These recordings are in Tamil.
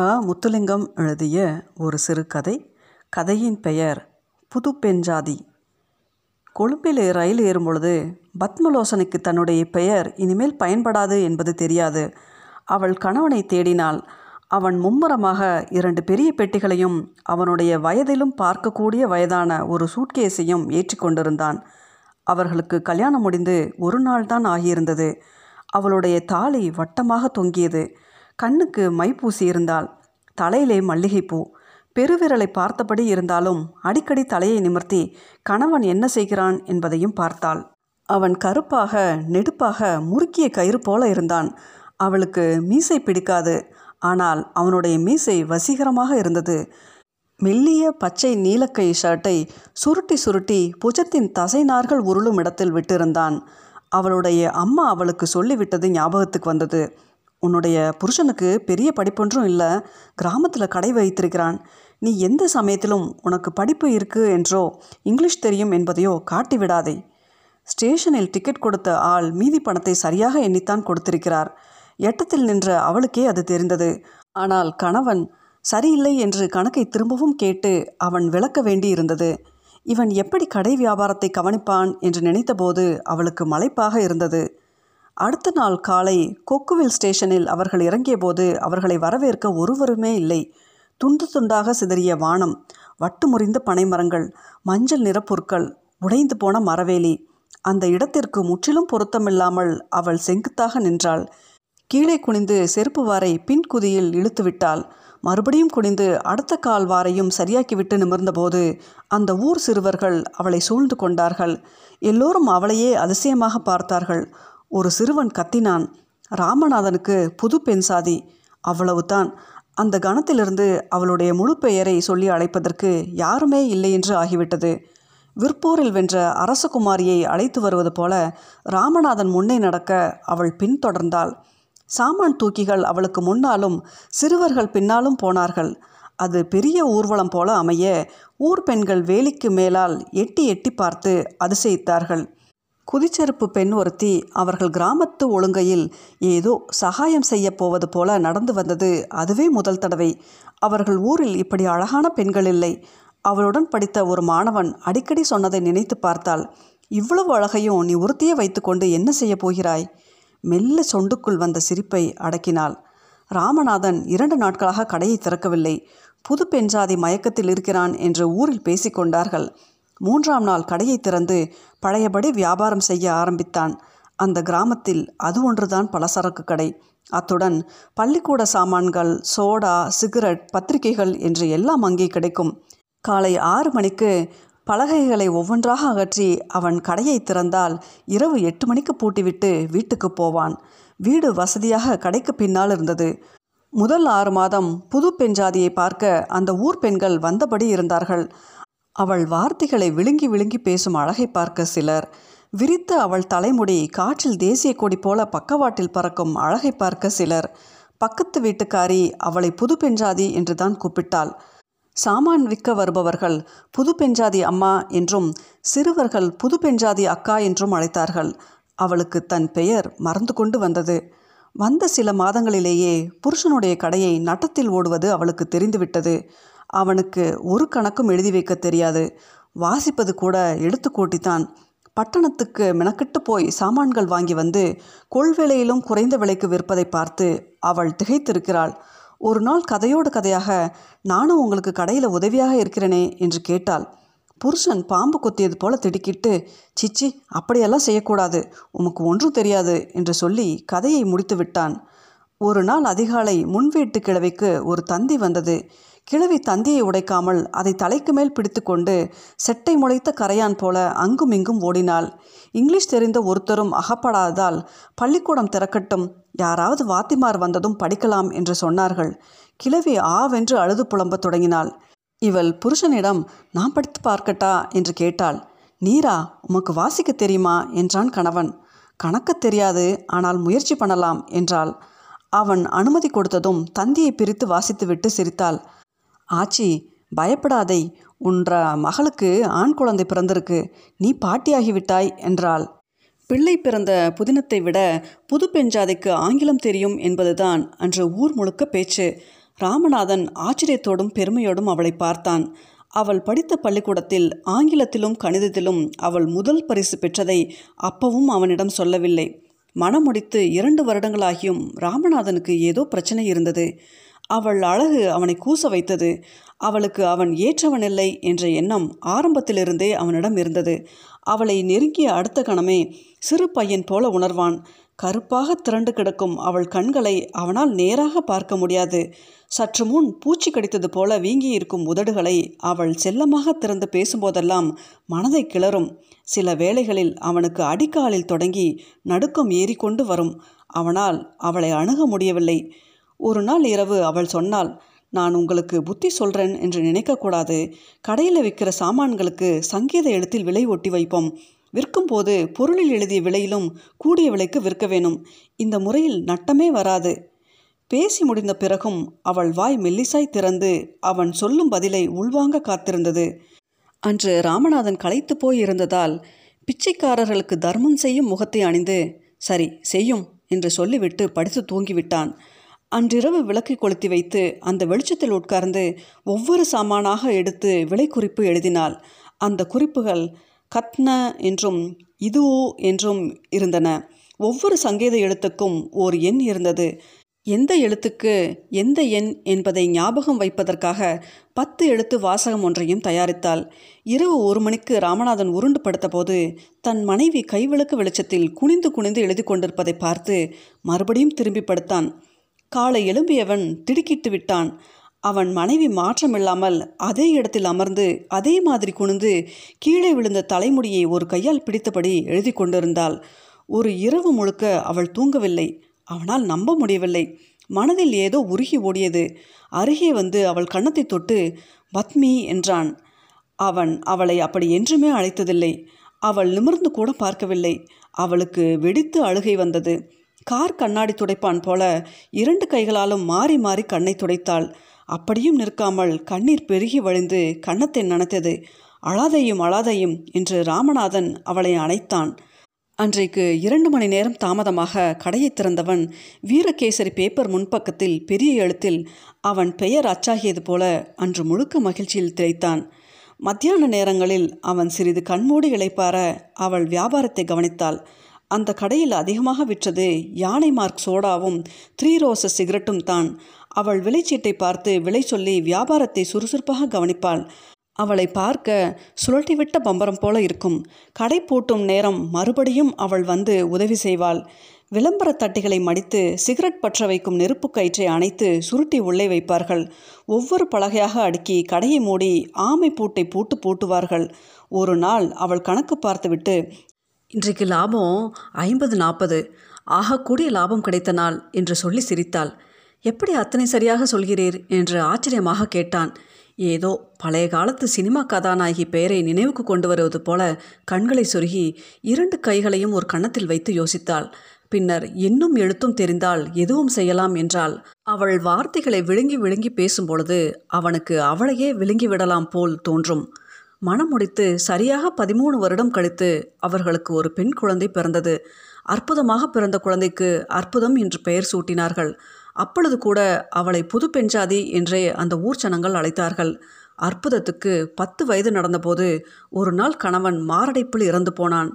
ஆ முத்துலிங்கம் எழுதிய ஒரு சிறுகதை. கதையின் பெயர் புது பெண்சாதி. கொழும்பிலே ரயில் ஏறும்பொழுது பத்மலோசனைக்கு தன்னுடைய பெயர் இனிமேல் பயன்படாது என்பது தெரியாது. அவள் கணவனை தேடினாள். அவன் மும்முரமாக 2 பெரிய பெட்டிகளையும் அவனுடைய வயதிலும் பார்க்கக்கூடிய வயதான ஒரு சூட்கேஸையும் ஏற்றி கொண்டிருந்தான். அவர்களுக்கு கல்யாணம் முடிந்து 1 நாள்தான் ஆகியிருந்தது. அவளுடைய தாலி வட்டமாக தொங்கியது. கண்ணுக்கு மை பூசியிருந்தாள். தலையிலே மல்லிகைப்பூ. பெருவிரலை பார்த்தபடி இருந்தாலும் அடிக்கடி தலையை நிமிர்த்தி கணவன் என்ன செய்கிறான் என்பதையும் பார்த்தாள். அவன் கருப்பாக நெடுப்பாக முறுக்கிய கயிறு போல இருந்தான். அவளுக்கு மீசை பிடிக்காது. ஆனால் அவனுடைய மீசை வசீகரமாக இருந்தது. மெல்லிய பச்சை நீலக்கை ஷர்ட்டை சுருட்டி சுருட்டி புஜத்தின் தசைநார்கள் உருளும் இடத்தில் விட்டிருந்தான். அவளுடைய அம்மா அவளுக்கு சொல்லிவிட்டது ஞாபகத்துக்கு வந்தது. உன்னுடைய புருஷனுக்கு பெரிய படிப்பொன்றும் இல்லை, கிராமத்தில் கடை வைத்திருக்கிறான். நீ எந்த சமயத்திலும் உனக்கு படிப்பு இருக்குது என்றோ இங்கிலீஷ் தெரியும் என்பதையோ காட்டிவிடாதே. ஸ்டேஷனில் டிக்கெட் கொடுத்த ஆள் மீதி பணத்தை சரியாக எண்ணித்தான் கொடுத்திருக்கிறார். எட்டத்தில் நின்ற அவளுக்கே அது தெரிந்தது. ஆனால் கணவன் சரியில்லை என்று கணக்கை திரும்பவும் கேட்டு அவன் விளக்க வேண்டி இருந்தது. இவன் எப்படி கடை வியாபாரத்தை கவனிப்பான் என்று நினைத்தபோது அவளுக்கு மலைப்பாக இருந்தது. அடுத்த நாள் காலை கொக்குவில் ஸ்டேஷனில் அவர்கள் இறங்கிய போது அவர்களை வரவேற்க ஒருவருமே இல்லை. துண்டு துண்டாக சிதறிய வானம், வட்டு முறிந்த பனைமரங்கள், மஞ்சள் நிற பொருட்கள், உடைந்து போன மரவேலி. அந்த இடத்திற்கு முற்றிலும் பொருத்தமில்லாமல் அவள் செங்குத்தாக நின்றாள். கீழே குனிந்து செருப்பு வாரை பின் குதியில் இழுத்து விட்டாள். மறுபடியும் குனிந்து அடுத்த கால் வாரையும் சரியாக்கிவிட்டு நிமிர்ந்தபோது அந்த ஊர் சிறுவர்கள் அவளை சூழ்ந்து கொண்டார்கள். எல்லோரும் அவளையே அதிசயமாக பார்த்தார்கள். ஒரு சிறுவன் கத்தினான், ராமநாதனுக்கு புது பெண்சாதி. அவ்வளவுதான். அந்த கணத்திலிருந்து அவளுடைய முழு பெயரை சொல்லி அழைப்பதற்கு யாருமே இல்லை என்று ஆகிவிட்டது. விற்பூரில் வென்ற அரசகுமாரியை அழைத்து வருவது போல ராமநாதன் முன்னே நடக்க அவள் பின்தொடர்ந்தாள். சாமான் தூக்கிகள் அவளுக்கு முன்னாலும் சிறுவர்கள் பின்னாலும் போனார்கள். அது பெரிய ஊர்வலம் போல அமைய ஊர் பெண்கள் வேலிக்கு மேலால் எட்டி எட்டி பார்த்து அதிசயித்தார்கள். குதிச்செருப்பு பெண் ஒருத்தி அவர்கள் கிராமத்து ஒழுங்கையில் ஏதோ சகாயம் செய்யப்போவது போல நடந்து வந்தது. அதுவே முதல் தடவை. அவர்கள் ஊரில் இப்படி அழகான பெண்கள் இல்லை. அவளுடன் படித்த ஒரு மாணவன் அடிக்கடி சொன்னதை நினைத்து பார்த்தாள். இவ்வளவு அழகையும் நீ ஒருத்தியே வைத்துக்கொண்டு என்ன செய்ய போகிறாய்? மெல்ல சொண்டுக்குள் வந்த சிரிப்பை அடக்கினாள். ராமநாதன் 2 நாட்களாக கடையை திறக்கவில்லை. புது பெண்சாதி மயக்கத்தில் இருக்கிறான் என்று ஊரில் பேசிக்கொண்டார்கள். 3ஆம் நாள் கடையை திறந்து பழையபடி வியாபாரம் செய்ய ஆரம்பித்தான். அந்த கிராமத்தில் அது ஒன்றுதான் பலசரக்கு கடை. அத்துடன் பள்ளிக்கூட சாமான்கள், சோடா, சிகரெட், பத்திரிகைகள் என்று எல்லாம் அங்கே கிடைக்கும். காலை 6 மணிக்கு பலகைகளை ஒவ்வொன்றாக அகற்றி அவன் கடையை திறந்தால் இரவு 8 மணிக்கு பூட்டிவிட்டு வீட்டுக்கு போவான். வீடு வசதியாக கடைக்கு பின்னால் இருந்தது. முதல் 6 மாதம் புது பெண்சாதியை பார்க்க அந்த ஊர் பெண்கள் வந்தபடி இருந்தார்கள். அவள் வார்த்தைகளை விழுங்கி விழுங்கி பேசும் அழகை பார்க்க சிலர், விரித்த அவள் தலைமுடி காற்றில் தேசிய கொடி போல பக்கவாட்டில் பறக்கும் அழகை பார்க்க சிலர். பக்கத்து வீட்டுக்காரி அவளை புது பெண்சாதி என்று தான் கூப்பிட்டாள். சாமான் விற்க வருபவர்கள் புது பெண்சாதி அம்மா என்றும் சிறுவர்கள் புது பெண்சாதி அக்கா என்றும் அழைத்தார்கள். அவளுக்கு தன் பெயர் மறந்து கொண்டு வந்தது. வந்த சில மாதங்களிலேயே புருஷனுடைய கடையை நட்டத்தில் ஓடுவது அவளுக்கு தெரிந்துவிட்டது. அவனுக்கு ஒரு கணக்கும் எழுதி வைக்க தெரியாது. வாசிப்பது கூட எடுத்துக்கூட்டித்தான். பட்டணத்துக்கு மெனக்கிட்டு போய் சாமான்கள் வாங்கி வந்து கொள்வேளையிலும் குறைந்த விலைக்கு விற்பதை பார்த்து அவள் திகைத்திருக்கிறாள். ஒரு நாள் கதையோடு கதையாக, நானும் உங்களுக்கு கடையில் உதவியாக இருக்கிறேனே என்று கேட்டாள். புருஷன் பாம்பு கொத்தியது போல திடுக்கிட்டு, சிச்சி, அப்படியெல்லாம் செய்யக்கூடாது, உமக்கு ஒன்றும் தெரியாது என்று சொல்லி கதையை முடித்து விட்டான். ஒரு நாள் அதிகாலை முன்வீட்டு கிழவிக்கு ஒரு தந்தி வந்தது. கிழவி தந்தியை உடைக்காமல் அதை தலைக்கு மேல் பிடித்து கொண்டு செட்டை முளைத்த கரையான் போல அங்கும் இங்கும் ஓடினாள். இங்கிலீஷ் தெரிந்த ஒருத்தரும் அகப்படாததால் பள்ளிக்கூடம் திறக்கட்டும், யாராவது வாத்திமார் வந்ததும் படிக்கலாம் என்று சொன்னார்கள். கிழவி ஆவென்று அழுது புலம்ப தொடங்கினாள். இவள் புருஷனிடம், நான் படித்து பார்க்கட்டா என்று கேட்டாள். நீரா, உமக்கு வாசிக்க தெரியுமா என்றான் கணவன். கணக்க தெரியாது, ஆனால் முயற்சி பண்ணலாம் என்றாள். அவன் அனுமதி கொடுத்ததும் தந்தியை பிரித்து வாசித்துவிட்டு சிரித்தாள். ஆச்சி, பயப்படாதை, உன்ற மகளுக்கு ஆண் குழந்தை பிறந்திருக்கு, நீ பாட்டியாகிவிட்டாய் என்றாள். பிள்ளை பிறந்த புதினத்தை விட புது பெண்சாதிக்கு ஆங்கிலம் தெரியும் என்பதுதான் அன்று ஊர் முழுக்க பேச்சு. ராமநாதன் ஆச்சரியத்தோடும் பெருமையோடும் அவளை பார்த்தான். அவள் படித்த பள்ளிக்கூடத்தில் ஆங்கிலத்திலும் கணிதத்திலும் அவள் முதல் பரிசு பெற்றதை அப்பவும் அவனிடம் சொல்லவில்லை. மனமுடித்து 2 வருடங்களாகியும் ராமநாதனுக்கு ஏதோ பிரச்சனை இருந்தது. அவள் அழகு அவனை கூச வைத்தது. அவளுக்கு அவன் ஏற்றவனில்லை என்ற எண்ணம் ஆரம்பத்திலிருந்தே அவனிடம் இருந்தது. அவளை நெருங்கிய அடுத்த கணமே சிறு பையன் போல உணர்வான். கருப்பாக திரண்டு கிடக்கும் அவள் கண்களை அவனால் நேராக பார்க்க முடியாது. சற்று முன் பூச்சி கடித்தது போல வீங்கியிருக்கும் உதடுகளை அவள் செல்லமாக திறந்து பேசும்போதெல்லாம் மனதை கிளறும். சில வேளைகளில் அவனுக்கு அடிக்காலில் தொடங்கி நடுக்கம் ஏறிக்கொண்டு வரும். அவனால் அவளை அணுக முடியவில்லை. ஒரு நாள் இரவு அவள் சொன்னாள், நான் உங்களுக்கு புத்தி சொல்கிறேன் என்று நினைக்கக்கூடாது. கடையில் விற்கிற சாமான்களுக்கு சங்கீத எழுத்தில் விலை ஒட்டி வைப்போம். விற்கும்போது பொருளில் எழுதிய விலையிலும் கூடிய விலைக்கு விற்க வேணும். இந்த முறையில் நட்டமே வராது. பேசி முடிந்த பிறகும் அவள் வாய் மெல்லிசாய் திறந்து அவன் சொல்லும் பதிலை உள்வாங்க காத்திருந்தது. அன்று ராமநாதன் களைத்து போய் இருந்ததால் பிச்சைக்காரர்களுக்கு தர்மம் செய்யும் முகத்தை அணிந்து சரி செய்யும் என்று சொல்லிவிட்டு படுத்து தூங்கிவிட்டான். அன்றிரவு விளக்கை கொளுத்தி வைத்து அந்த வெளிச்சத்தில் உட்கார்ந்து ஒவ்வொரு சாமானாக எடுத்து விலை குறிப்பு எழுதினாள். அந்த குறிப்புகள் கத்ன என்றும் இதுவோ என்றும் இருந்தன. ஒவ்வொரு சங்கீத எழுத்துக்கும் ஓர் எண் இருந்தது. எந்த எழுத்துக்கு எந்த எண் என்பதை ஞாபகம் வைப்பதற்காக 10 எழுத்து வாசகம் ஒன்றையும் தயாரித்தாள். இரவு 1 மணிக்கு ராமநாதன் உருண்டு படுத்த போது தன் மனைவி கைவிளக்கு வெளிச்சத்தில் குனிந்து குனிந்து எழுதி கொண்டிருப்பதை பார்த்து மறுபடியும் திரும்பி படுத்தான். காலை எழும்பியவன் திடுக்கிட்டு விட்டான். அவன் மனைவி மாற்றமில்லாமல் அதே இடத்தில் அமர்ந்து அதே மாதிரி குனிந்து கீழே விழுந்த தலைமுடியை ஒரு கையால் பிடித்தபடி எழுதி கொண்டிருந்தாள். ஒரு இரவு முழுக்க அவள் தூங்கவில்லை. அவனால் நம்ப முடியவில்லை. மனதில் ஏதோ உருகி ஓடியது. அருகே வந்து அவள் கன்னத்தை தொட்டு பத்மி என்றான். அவன் அவளை அப்படி என்றுமே அழைத்ததில்லை. அவள் நிமிர்ந்து கூட பார்க்கவில்லை. அவளுக்கு வெடித்து அழுகை வந்தது. கார் கண்ணாடி துடைப்பான் போல 2 கைகளாலும் மாறி மாறி கண்ணை துடைத்தாள். அப்படியும் நிற்காமல் கண்ணீர் பெருகி வழிந்து கன்னத்தை நனைத்தது. அழாதையும் அழாதையும் என்று ராமநாதன் அவளை அணைத்தான். அன்றைக்கு 2 மணி நேரம் தாமதமாக கடையை திறந்தவன் வீரகேசரி பேப்பர் முன்பக்கத்தில் பெரிய எழுத்தில் அவன் பெயர் அச்சாகியது போல அன்று முழுக்க மகிழ்ச்சியில் திளைத்தான். மத்தியான நேரங்களில் அவன் சிறிது கண்மூடி இளைப்பார அவள் வியாபாரத்தை கவனித்தாள். அந்த கடையில் அதிகமாக விற்றது யானை மார்க் சோடாவும் 3 ரோஸ் சிகரெட்டும் தான். அவள் விலைச்சீட்டை பார்த்து விலை சொல்லி வியாபாரத்தை சுறுசுறுப்பாக கவனிப்பாள். அவளை பார்க்க சுழட்டிவிட்ட பம்பரம் போல இருக்கும். கடை பூட்டும் நேரம் மறுபடியும் அவள் வந்து உதவி செய்வாள். விளம்பர தட்டிகளை மடித்து சிகரெட் பற்ற வைக்கும் நெருப்பு கயிற்றை அணைத்து சுருட்டி உள்ளே வைப்பார்கள். ஒவ்வொரு பலகையாக அடுக்கி கடையை மூடி ஆமை பூட்டை பூட்டு பூட்டுவார்கள். ஒரு நாள் அவள் கணக்கு பார்த்துவிட்டு, இன்றைக்கு லாபம் 50-40 ஆகக்கூடிய லாபம் கிடைத்த நாள் என்று சொல்லி சிரித்தாள். எப்படி அத்தனை சரியாக சொல்கிறீர் என்று ஆச்சரியமாக கேட்டான். ஏதோ பழைய காலத்து சினிமா கதாநாயகி பெயரை நினைவுக்கு கொண்டு வருவது போல கண்களை சொருகி 2 கைகளையும் ஒரு கன்னத்தில் வைத்து யோசித்தாள். பின்னர் இன்னும் எழுத்தும் தெரிந்தால் எதுவும் செய்யலாம் என்றாள். அவள் வார்த்தைகளை விழுங்கி விழுங்கி பேசும்பொழுது அவனுக்கு அவளையே விழுங்கிவிடலாம் போல் தோன்றும். மனமுடித்து சரியாக 13 வருடம் கழித்து அவர்களுக்கு ஒரு பெண் குழந்தை பிறந்தது. அற்புதமாக பிறந்த குழந்தைக்கு அற்புதம் என்று பெயர் சூட்டினார்கள். அப்பொழுது கூட அவளை புது பெண்சாதி என்றே அந்த ஊர் ஜனங்கள் அழைத்தார்கள். அற்புதத்துக்கு 10 வயது நடந்தபோது ஒரு நாள் கணவன் மாரடைப்பில் இறந்து போனான்.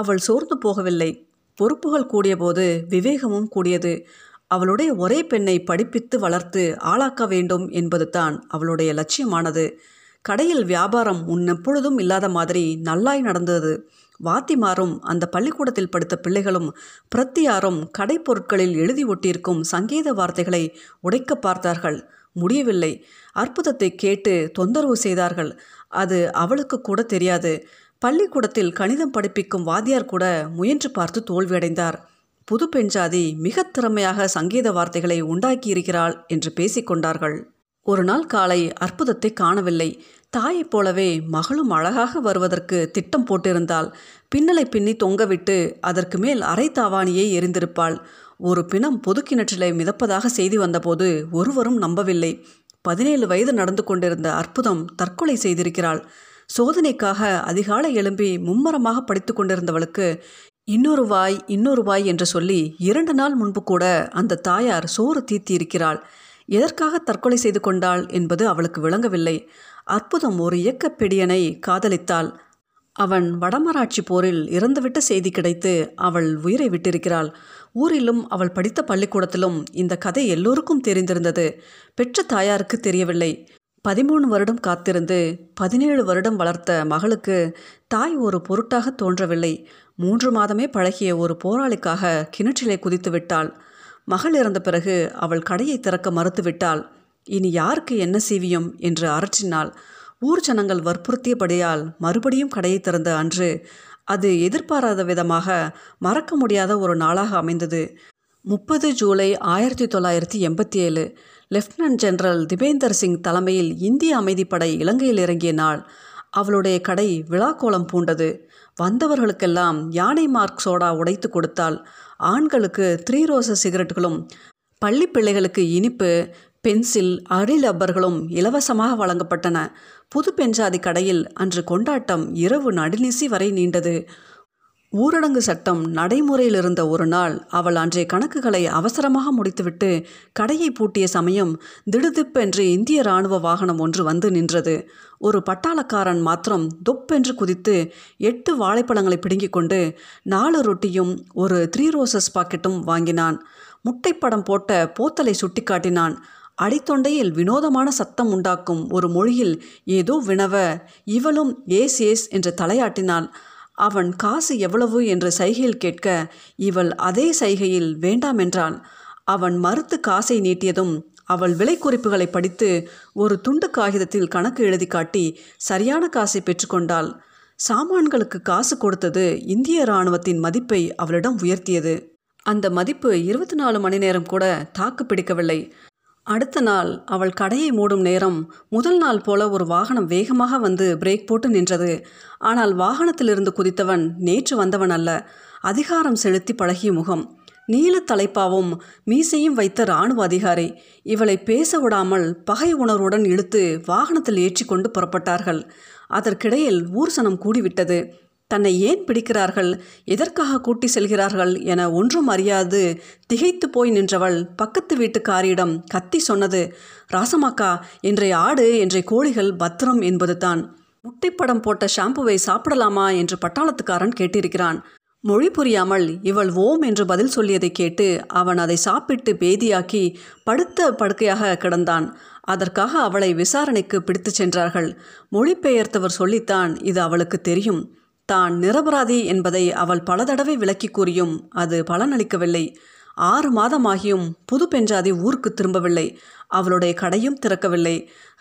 அவள் சோர்ந்து போகவில்லை. பொறுப்புகள் கூடியபோது விவேகமும் கூடியது. அவளுடைய ஒரே பெண்ணை படிப்பித்து வளர்த்து ஆளாக்க வேண்டும் என்பது தான் அவளுடைய லட்சியமானது. கடையில் வியாபாரம் முன்னெப்பொழுதும் இல்லாத மாதிரி நல்லாய் நடந்தது. வாத்திமாரும் அந்த பள்ளிக்கூடத்தில் படித்த பிள்ளைகளும் பிரத்தியாரும் கடைப்பொருட்களில் எழுதி ஒட்டியிருக்கும் சங்கீத வார்த்தைகளை உடைக்க பார்த்தார்கள். முடியவில்லை. அற்புதத்தை கேட்டு தொந்தரவு செய்தார்கள். அது அவளுக்கு கூட தெரியாது. பள்ளிக்கூடத்தில் கணிதம் படிப்பிக்கும் வாத்தியார் கூட முயன்று பார்த்து தோல்வியடைந்தார். புது பெண்சாதி மிக திறமையாக சங்கீத வார்த்தைகளை உண்டாக்கியிருக்கிறாள் என்று பேசிக்கொண்டார்கள். ஒரு நாள் காலை அற்புதத்தை காணவில்லை. தாயைப் போலவே மகளும் அழகாக வருவதற்கு திட்டம் போட்டிருந்தாள். பின்னலை பின்னி தொங்கவிட்டு அதற்கு மேல் அரை தாவாணியை எரிந்திருப்பாள். ஒரு பிணம் பொது கிணற்றிலே மிதப்பதாக செய்தி வந்தபோது ஒருவரும் நம்பவில்லை. 17 வயது நடந்து கொண்டிருந்த அற்புதம் தற்கொலை செய்திருக்கிறாள். சோதனைக்காக அதிகாலை எழும்பி மும்மரமாக படித்து கொண்டிருந்தவளுக்கு இன்னொரு வாய் என்று சொல்லி 2 நாள் முன்பு கூட அந்த தாயார் சோறு தீர்த்தியிருக்கிறாள். எதற்காக தற்கொலை செய்து கொண்டாள் என்பது அவளுக்கு விளங்கவில்லை. அற்புதம் ஒரு இயக்கப்பெடியனை காதலித்தாள். அவன் வடமராட்சி போரில் இறந்துவிட்ட செய்தி கிடைத்து அவள் உயிரை விட்டிருக்கிறாள். ஊரிலும் அவள் படித்த பள்ளிக்கூடத்திலும் இந்த கதை எல்லோருக்கும் தெரிந்திருந்தது. பெற்ற தாயாருக்கு தெரியவில்லை. 13 வருடம் காத்திருந்து 17 வருடம் வளர்த்த மகளுக்கு தாய் ஒரு பொருட்டாக தோன்றவில்லை. 3 மாதமே பழகிய ஒரு போராளிக்காக கிணற்றிலே குதித்து விட்டாள். மகள் இறந்த பிறகு அவள் கடையை திறக்க மறுத்துவிட்டாள். இனி யாருக்கு என்ன சீவியம் என்று அரற்றினாள். ஊர் ஜனங்கள் வற்புறுத்தியபடியால் மறுபடியும் கடையை திறந்த அன்று அது எதிர்பாராத விதமாக மறக்க முடியாத ஒரு நாளாக அமைந்தது. 30 July 1987 lieutenant general Depinder Singh தலைமையில் இந்திய அமைதிப்படை இலங்கையில் இறங்கிய நாள். அவளுடைய கடை விழாக்கோலம் பூண்டது. வந்தவர்களுக்கெல்லாம் யானை மார்க் சோடா உடைத்து கொடுத்தாள். ஆண்களுக்கு 3 ரோஸ் சிகரெட்டுகளும் பள்ளி பிள்ளைகளுக்கு இனிப்பு பென்சில் அரில் ரப்பர்களும் இலவசமாக வழங்கப்பட்டன. புது பெண்சாதி கடையில் அன்று கொண்டாட்டம் இரவு நடுநிசி வரை நீண்டது. ஊரடங்கு சட்டம் நடைமுறையில் இருந்த ஒரு நாள் அவள் அன்றைய கணக்குகளை அவசரமாக முடித்துவிட்டு கடையை பூட்டிய சமயம் திடுதிப்பென்று இந்திய இராணுவ வாகனம் ஒன்று வந்து நின்றது. ஒரு பட்டாளக்காரன் மாத்திரம் தொப்பென்று குதித்து 8 வாழைப்பழங்களை பிடுங்கிக் கொண்டு 4 ரொட்டியும் ஒரு 3 ரோஸஸ் பாக்கெட்டும் வாங்கினான். முட்டைப்படம் போட்ட போத்தலை சுட்டி காட்டினான். அடித்தொண்டையில் வினோதமான சத்தம் உண்டாக்கும் ஒரு மொழியில் ஏதோ வினவ இவளும் ஏஸ் ஏஸ் என்று தலையாட்டினாள். அவன் காசு எவ்வளவு என்று சைகையில் கேட்க இவள் அதே சைகையில் வேண்டாம் என்றாள். அவன் மறுத்து காசை நீட்டியதும் அவள் விலை குறிப்புகளை படித்து ஒரு துண்டு காகிதத்தில் கணக்கு எழுதி காட்டி சரியான காசை பெற்றுக்கொண்டாள். சாமான்களுக்கு காசு கொடுத்தது இந்திய இராணுவத்தின் மதிப்பை அவளிடம் உயர்த்தியது. அந்த மதிப்பு 24 மணி நேரம் கூட தாக்கு பிடிக்கவில்லை. அடுத்த நாள் அவள் கடையை மூடும் நேரம் முதல் நாள் போல ஒரு வாகனம் வேகமாக வந்து பிரேக் போட்டு நின்றது. ஆனால் வாகனத்திலிருந்து குதித்தவன் நேற்று வந்தவன் அல்ல. அதிகாரம் செலுத்தி பழகிய முகம், நீல தலைப்பாவும் மீசையும் வைத்த இராணுவ அதிகாரி. இவளை பேச விடாமல் பகை உணர்வுடன் இழுத்து வாகனத்தில் ஏற்றி கொண்டு புறப்பட்டார்கள். அதற்கிடையில் ஊர்சனம் கூடிவிட்டது. தன்னை ஏன் பிடிக்கிறார்கள், எதற்காக கூட்டி செல்கிறார்கள் என ஒன்றும் அறியாது திகைத்து போய் நின்றவள் பக்கத்து வீட்டுக்காரியிடம் கத்தி சொன்னது, "ராசமாக்கா, இன்றைய ஆடு இன்றைய கோழிகள் பத்திரம் என்பது தான். முட்டைப்படம் போட்ட ஷாம்புவை சாப்பிடலாமா என்று பட்டாளத்துக்காரன் கேட்டிருக்கிறான்." மொழி புரியாமல் இவள் ஓம் என்று பதில் சொல்லியதை கேட்டு அவன் அதை சாப்பிட்டு பேதியாக்கி படுத்த படுக்கையாக கிடந்தான். அதற்காக அவளை விசாரணைக்கு பிடித்து சென்றார்கள். மொழிபெயர்த்தவர் சொல்லித்தான் இது அவளுக்கு தெரியும். தான் நிரபராதி என்பதை அவள் பல தடவை விளக்கி கூறியும் அது பலனளிக்கவில்லை. 6 மாதமாகியும் புது பெண்சாதி ஊருக்கு திரும்பவில்லை. அவளுடைய கடையும் திறக்கவில்லை.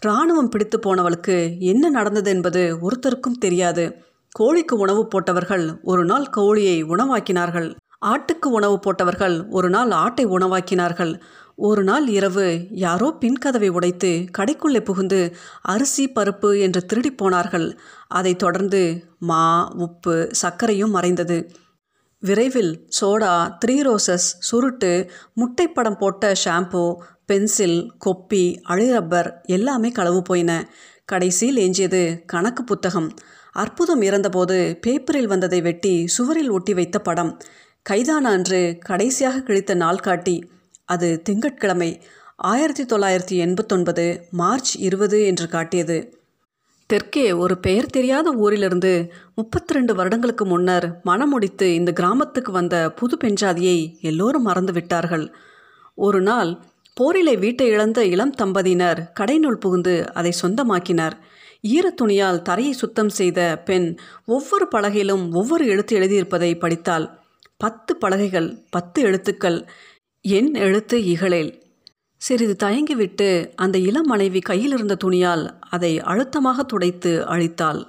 இராணுவம் பிடித்து போனவளுக்கு என்ன நடந்தது என்பது ஒருத்தருக்கும் தெரியாது. கோழிக்கு உணவு போட்டவர்கள் ஒரு நாள் கோழியை உணவாக்கினார்கள். ஆட்டுக்கு உணவு போட்டவர்கள் ஒரு நாள் ஆட்டை உணவாக்கினார்கள். ஒரு நாள் இரவு யாரோ பின்கதவை உடைத்து கடைக்குள்ளே புகுந்து அரிசி பருப்பு என்று திருடி போனார்கள். அதை தொடர்ந்து மா உப்பு சர்க்கரையும் மறைந்தது. விரைவில் சோடா, 3 ரோஸஸ், சுருட்டு, முட்டைப்படம் போட்ட ஷாம்பு, பென்சில், கொப்பி, அழிரப்பர் எல்லாமே களவு போயின. கடைசியில் எஞ்சியது கணக்கு புத்தகம். அற்புதம் இறந்தபோது பேப்பரில் வந்ததை வெட்டி சுவரில் ஒட்டி வைத்த படம். கைதான அன்று கடைசியாக கிழித்த நாள்காட்டி. அது திங்கட்கிழமை 1989 மார்ச் 20 என்று காட்டியது. தெற்கே ஒரு பெயர் தெரியாத ஊரிலிருந்து 32 வருடங்களுக்கு முன்னர் மனமுடித்து இந்த கிராமத்துக்கு வந்த புது பெண்சாதியை எல்லோரும் மறந்து விட்டார்கள். ஒரு நாள் போரிலே வீட்டை இழந்த இளம் தம்பதியினர் கடைநூல் புகுந்து அதை சொந்தமாக்கினர். ஈரத்துணியால் தரையை சுத்தம் செய்த பெண் ஒவ்வொரு பலகையிலும் ஒவ்வொரு எழுத்து எழுதியிருப்பதை படித்தாள். 10 பலகைகள், 10 எழுத்துக்கள், என் எழுத்து இகழேல். சிறிது தயங்கிவிட்டு அந்த இளம் மனைவி கையிலிருந்த துணியால் அதை அழுத்தமாக துடைத்து அழித்தாள்.